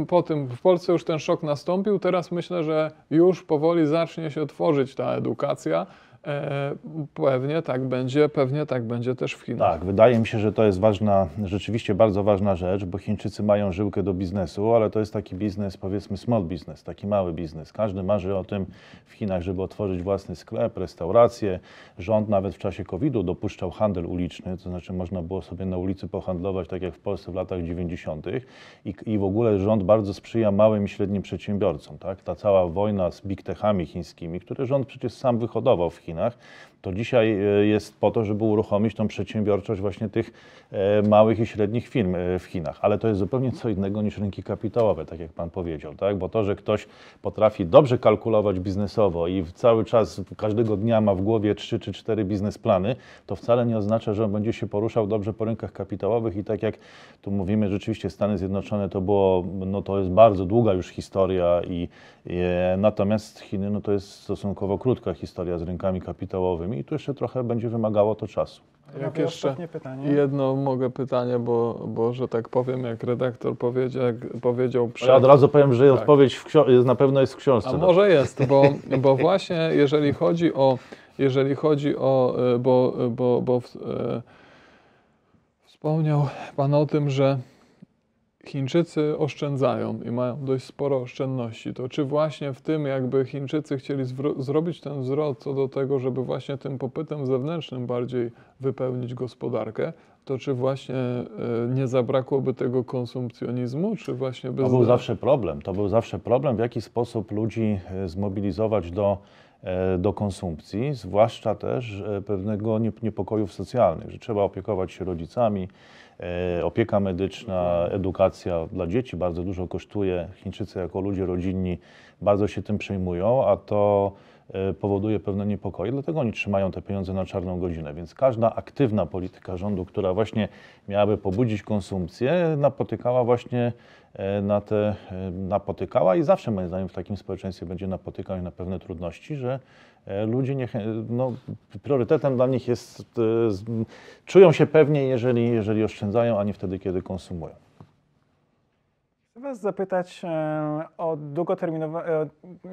po tym w Polsce już ten szok nastąpił, teraz myślę, że już powoli zacznie się tworzyć ta edukacja. Pewnie tak będzie też w Chinach. Tak, wydaje mi się, że to jest ważna, rzeczywiście bardzo ważna rzecz, bo Chińczycy mają żyłkę do biznesu, ale to jest taki biznes, powiedzmy, small biznes, taki mały biznes. Każdy marzy o tym w Chinach, żeby otworzyć własny sklep, restaurację. Rząd nawet w czasie COVID-u dopuszczał handel uliczny, to znaczy można było sobie na ulicy pohandlować, tak jak w Polsce w latach 90. I w ogóle rząd bardzo sprzyja małym i średnim przedsiębiorcom. Tak? Ta cała wojna z big techami chińskimi, które rząd przecież sam wyhodował w Chinach, to dzisiaj jest po to, żeby uruchomić tą przedsiębiorczość właśnie tych małych i średnich firm w Chinach. Ale to jest zupełnie co innego niż rynki kapitałowe, tak jak Pan powiedział, tak? Bo to, że ktoś potrafi dobrze kalkulować biznesowo i cały czas, każdego dnia ma w głowie 3 czy 4 biznesplany, to wcale nie oznacza, że on będzie się poruszał dobrze po rynkach kapitałowych i tak jak tu mówimy, rzeczywiście Stany Zjednoczone to było, no to jest bardzo długa już historia i natomiast Chiny, no to jest stosunkowo krótka historia z rynkami kapitałowymi i tu jeszcze trochę będzie wymagało to czasu. Jak jeszcze jedno mogę pytanie, bo że tak powiem, jak redaktor powiedział przed... Ja od razu powiem, że tak. Odpowiedź na pewno jest w książce. A może jest, bo właśnie jeżeli chodzi o, wspomniał Pan o tym, że Chińczycy oszczędzają i mają dość sporo oszczędności, to czy właśnie w tym jakby Chińczycy chcieli zrobić ten zwrot co do tego, żeby właśnie tym popytem zewnętrznym bardziej wypełnić gospodarkę, to czy właśnie nie zabrakłoby tego konsumpcjonizmu, czy właśnie... To był zawsze problem, w jaki sposób ludzi zmobilizować do konsumpcji, zwłaszcza też pewnego niepokojów socjalnych, że trzeba opiekować się rodzicami, opieka medyczna, edukacja dla dzieci bardzo dużo kosztuje. Chińczycy jako ludzie rodzinni bardzo się tym przejmują, a to powoduje pewne niepokoje, dlatego oni trzymają te pieniądze na czarną godzinę, więc każda aktywna polityka rządu, która właśnie miałaby pobudzić konsumpcję, napotykała i zawsze moim zdaniem w takim społeczeństwie będzie napotykać na pewne trudności, że ludzie priorytetem dla nich jest, czują się pewnie, jeżeli oszczędzają, a nie wtedy, kiedy konsumują. Chcę Was zapytać o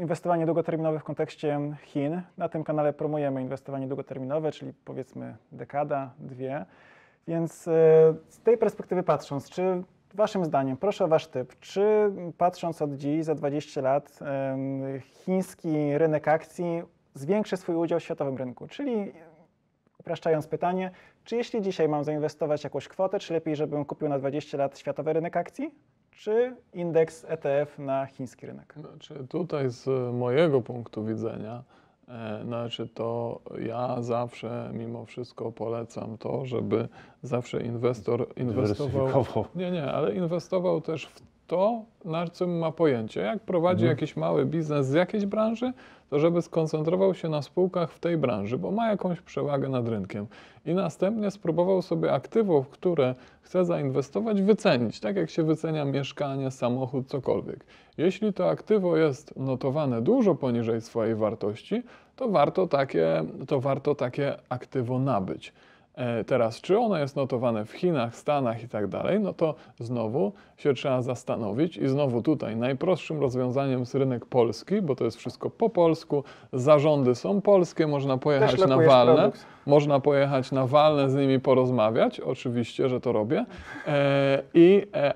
inwestowanie długoterminowe w kontekście Chin. Na tym kanale promujemy inwestowanie długoterminowe, czyli powiedzmy dekada, dwie. Więc z tej perspektywy patrząc, czy Waszym zdaniem, proszę o Wasz typ, czy patrząc od dziś, za 20 lat, chiński rynek akcji zwiększy swój udział w światowym rynku? Czyli upraszczając pytanie, czy jeśli dzisiaj mam zainwestować jakąś kwotę, czy lepiej, żebym kupił na 20 lat światowy rynek akcji? Czy indeks ETF na chiński rynek? Znaczy, tutaj z mojego punktu widzenia, to ja zawsze mimo wszystko polecam to, żeby zawsze inwestor inwestował. Ale inwestował też w to, na czym ma pojęcie. Jak prowadzi jakiś mały biznes z jakiejś branży, to żeby skoncentrował się na spółkach w tej branży, bo ma jakąś przewagę nad rynkiem. I następnie spróbował sobie aktywów, w które chce zainwestować, wycenić, tak jak się wycenia mieszkanie, samochód, cokolwiek. Jeśli to aktywo jest notowane dużo poniżej swojej wartości, to warto takie aktywo nabyć. teraz, czy ono jest notowane w Chinach, Stanach i tak dalej, no to znowu się trzeba zastanowić i znowu tutaj najprostszym rozwiązaniem jest rynek polski, bo to jest wszystko po polsku, zarządy są polskie, można pojechać na walne, z nimi porozmawiać, oczywiście, że to robię,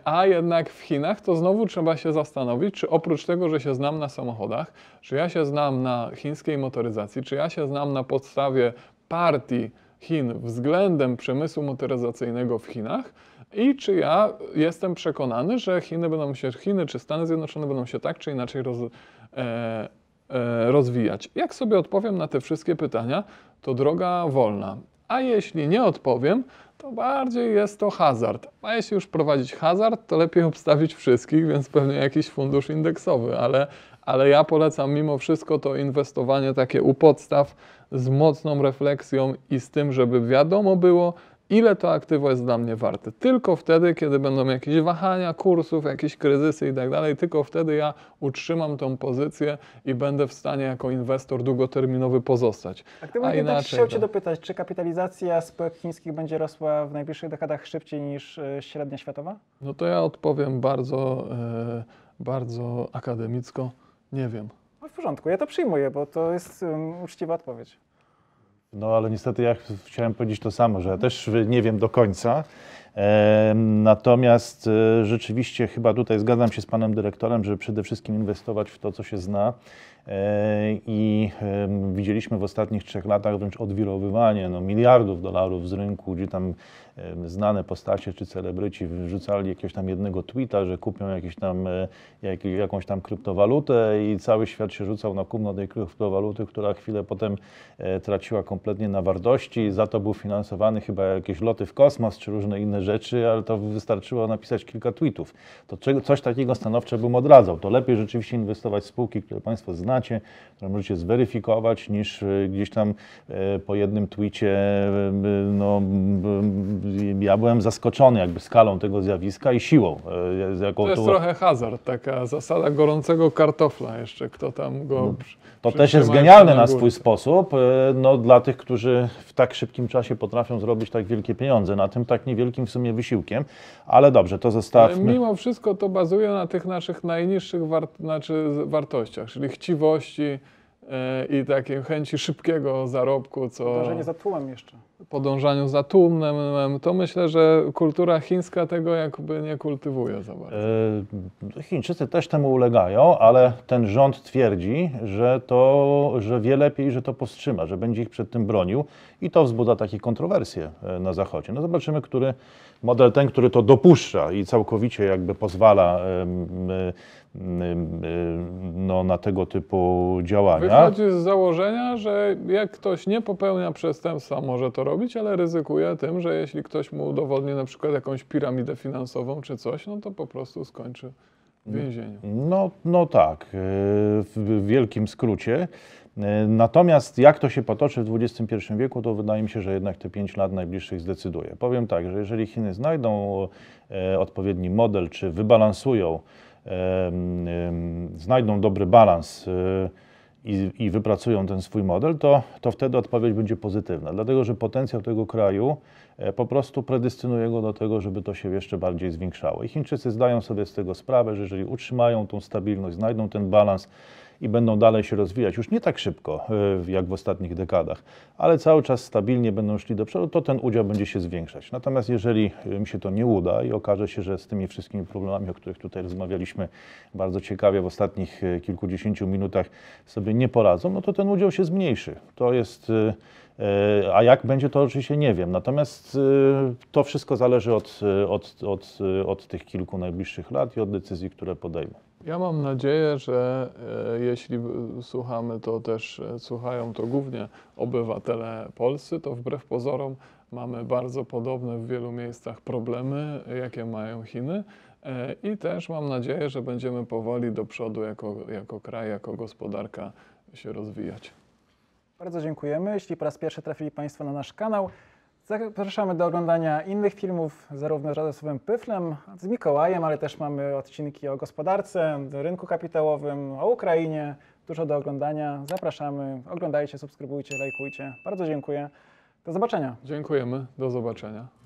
a jednak w Chinach to znowu trzeba się zastanowić, czy oprócz tego, że się znam na samochodach, czy ja się znam na chińskiej motoryzacji, czy ja się znam na podstawie partii Chin względem przemysłu motoryzacyjnego w Chinach i czy ja jestem przekonany, że Chiny czy Stany Zjednoczone będą się tak czy inaczej rozwijać. Jak sobie odpowiem na te wszystkie pytania, to droga wolna. A jeśli nie odpowiem, to bardziej jest to hazard. A jeśli już prowadzić hazard, to lepiej obstawić wszystkich, więc pewnie jakiś fundusz indeksowy, ale ja polecam mimo wszystko to inwestowanie takie u podstaw z mocną refleksją i z tym, żeby wiadomo było, ile to aktywo jest dla mnie warte. Tylko wtedy, kiedy będą jakieś wahania kursów, jakieś kryzysy i tak dalej, tylko wtedy ja utrzymam tą pozycję i będę w stanie jako inwestor długoterminowy pozostać. A gdybym chciał Cię dopytać, czy kapitalizacja spółek chińskich będzie rosła w najbliższych dekadach szybciej niż średnia światowa? No to ja odpowiem bardzo akademicko. Nie wiem. No w porządku, ja to przyjmuję, bo to jest uczciwa odpowiedź. No ale niestety ja chciałem powiedzieć to samo, że ja też nie wiem do końca. Natomiast rzeczywiście chyba tutaj zgadzam się z panem dyrektorem, że przede wszystkim inwestować w to, co się zna. I widzieliśmy w ostatnich 3 latach wręcz odwirowywanie miliardów dolarów z rynku, gdzie tam znane postacie czy celebryci wrzucali jakiegoś tam jednego tweeta, że kupią jakąś tam kryptowalutę i cały świat się rzucał na kupno tej kryptowaluty, która chwilę potem traciła kompletnie na wartości. Za to był finansowany chyba jakieś loty w kosmos czy różne inne rzeczy, ale to wystarczyło napisać kilka tweetów. To coś takiego stanowczo bym odradzał. To lepiej rzeczywiście inwestować w spółki, które Państwo znają, które możecie zweryfikować, niż gdzieś tam po jednym tweetie. No, ja byłem zaskoczony jakby skalą tego zjawiska i siłą. To jest trochę hazard, taka zasada gorącego kartofla jeszcze, kto tam go... No, to też jest genialne na swój sposób, no, dla tych, którzy w tak szybkim czasie potrafią zrobić tak wielkie pieniądze, na tym tak niewielkim w sumie wysiłkiem, ale dobrze, to zostawmy. Ale mimo wszystko to bazuje na tych naszych najniższych wartościach, czyli i takiej chęci szybkiego zarobku, co... Podążanie za tłumem jeszcze. Podążaniu za tłumem, to myślę, że kultura chińska tego jakby nie kultywuje za bardzo. Chińczycy też temu ulegają, ale ten rząd twierdzi, że wie lepiej, że to powstrzyma, że będzie ich przed tym bronił i to wzbudza takie kontrowersje na Zachodzie. No zobaczymy, który model, ten, który to dopuszcza i całkowicie jakby pozwala no, na tego typu działania. Wychodzi z założenia, że jak ktoś nie popełnia przestępstwa, może to robić, ale ryzykuje tym, że jeśli ktoś mu udowodni na przykład jakąś piramidę finansową czy coś, no to po prostu skończy w więzieniu. No tak, w wielkim skrócie. Natomiast jak to się potoczy w XXI wieku, to wydaje mi się, że jednak te 5 lat najbliższych zdecyduje. Powiem tak, że jeżeli Chiny znajdą odpowiedni model, czy wybalansują, znajdą dobry balans i wypracują ten swój model, to wtedy odpowiedź będzie pozytywna. Dlatego, że potencjał tego kraju po prostu predestynuje go do tego, żeby to się jeszcze bardziej zwiększało. I Chińczycy zdają sobie z tego sprawę, że jeżeli utrzymają tą stabilność, znajdą ten balans i będą dalej się rozwijać, już nie tak szybko jak w ostatnich dekadach, ale cały czas stabilnie będą szli do przodu, to ten udział będzie się zwiększać. Natomiast jeżeli im się to nie uda i okaże się, że z tymi wszystkimi problemami, o których tutaj rozmawialiśmy bardzo ciekawie w ostatnich kilkudziesięciu minutach, sobie nie poradzą, no to ten udział się zmniejszy. To jest... A jak będzie, to oczywiście nie wiem. Natomiast to wszystko zależy od tych kilku najbliższych lat i od decyzji, które podejmą. Ja mam nadzieję, że jeśli słuchamy, to też słuchają to głównie obywatele polscy, to wbrew pozorom mamy bardzo podobne w wielu miejscach problemy, jakie mają Chiny. I też mam nadzieję, że będziemy powoli do przodu jako kraj, jako gospodarka się rozwijać. Bardzo dziękujemy. Jeśli po raz pierwszy trafili Państwo na nasz kanał, zapraszamy do oglądania innych filmów, zarówno z Radosławem Pyfflem, z Mikołajem, ale też mamy odcinki o gospodarce, rynku kapitałowym, o Ukrainie. Dużo do oglądania. Zapraszamy. Oglądajcie, subskrybujcie, lajkujcie. Bardzo dziękuję. Do zobaczenia. Dziękujemy. Do zobaczenia.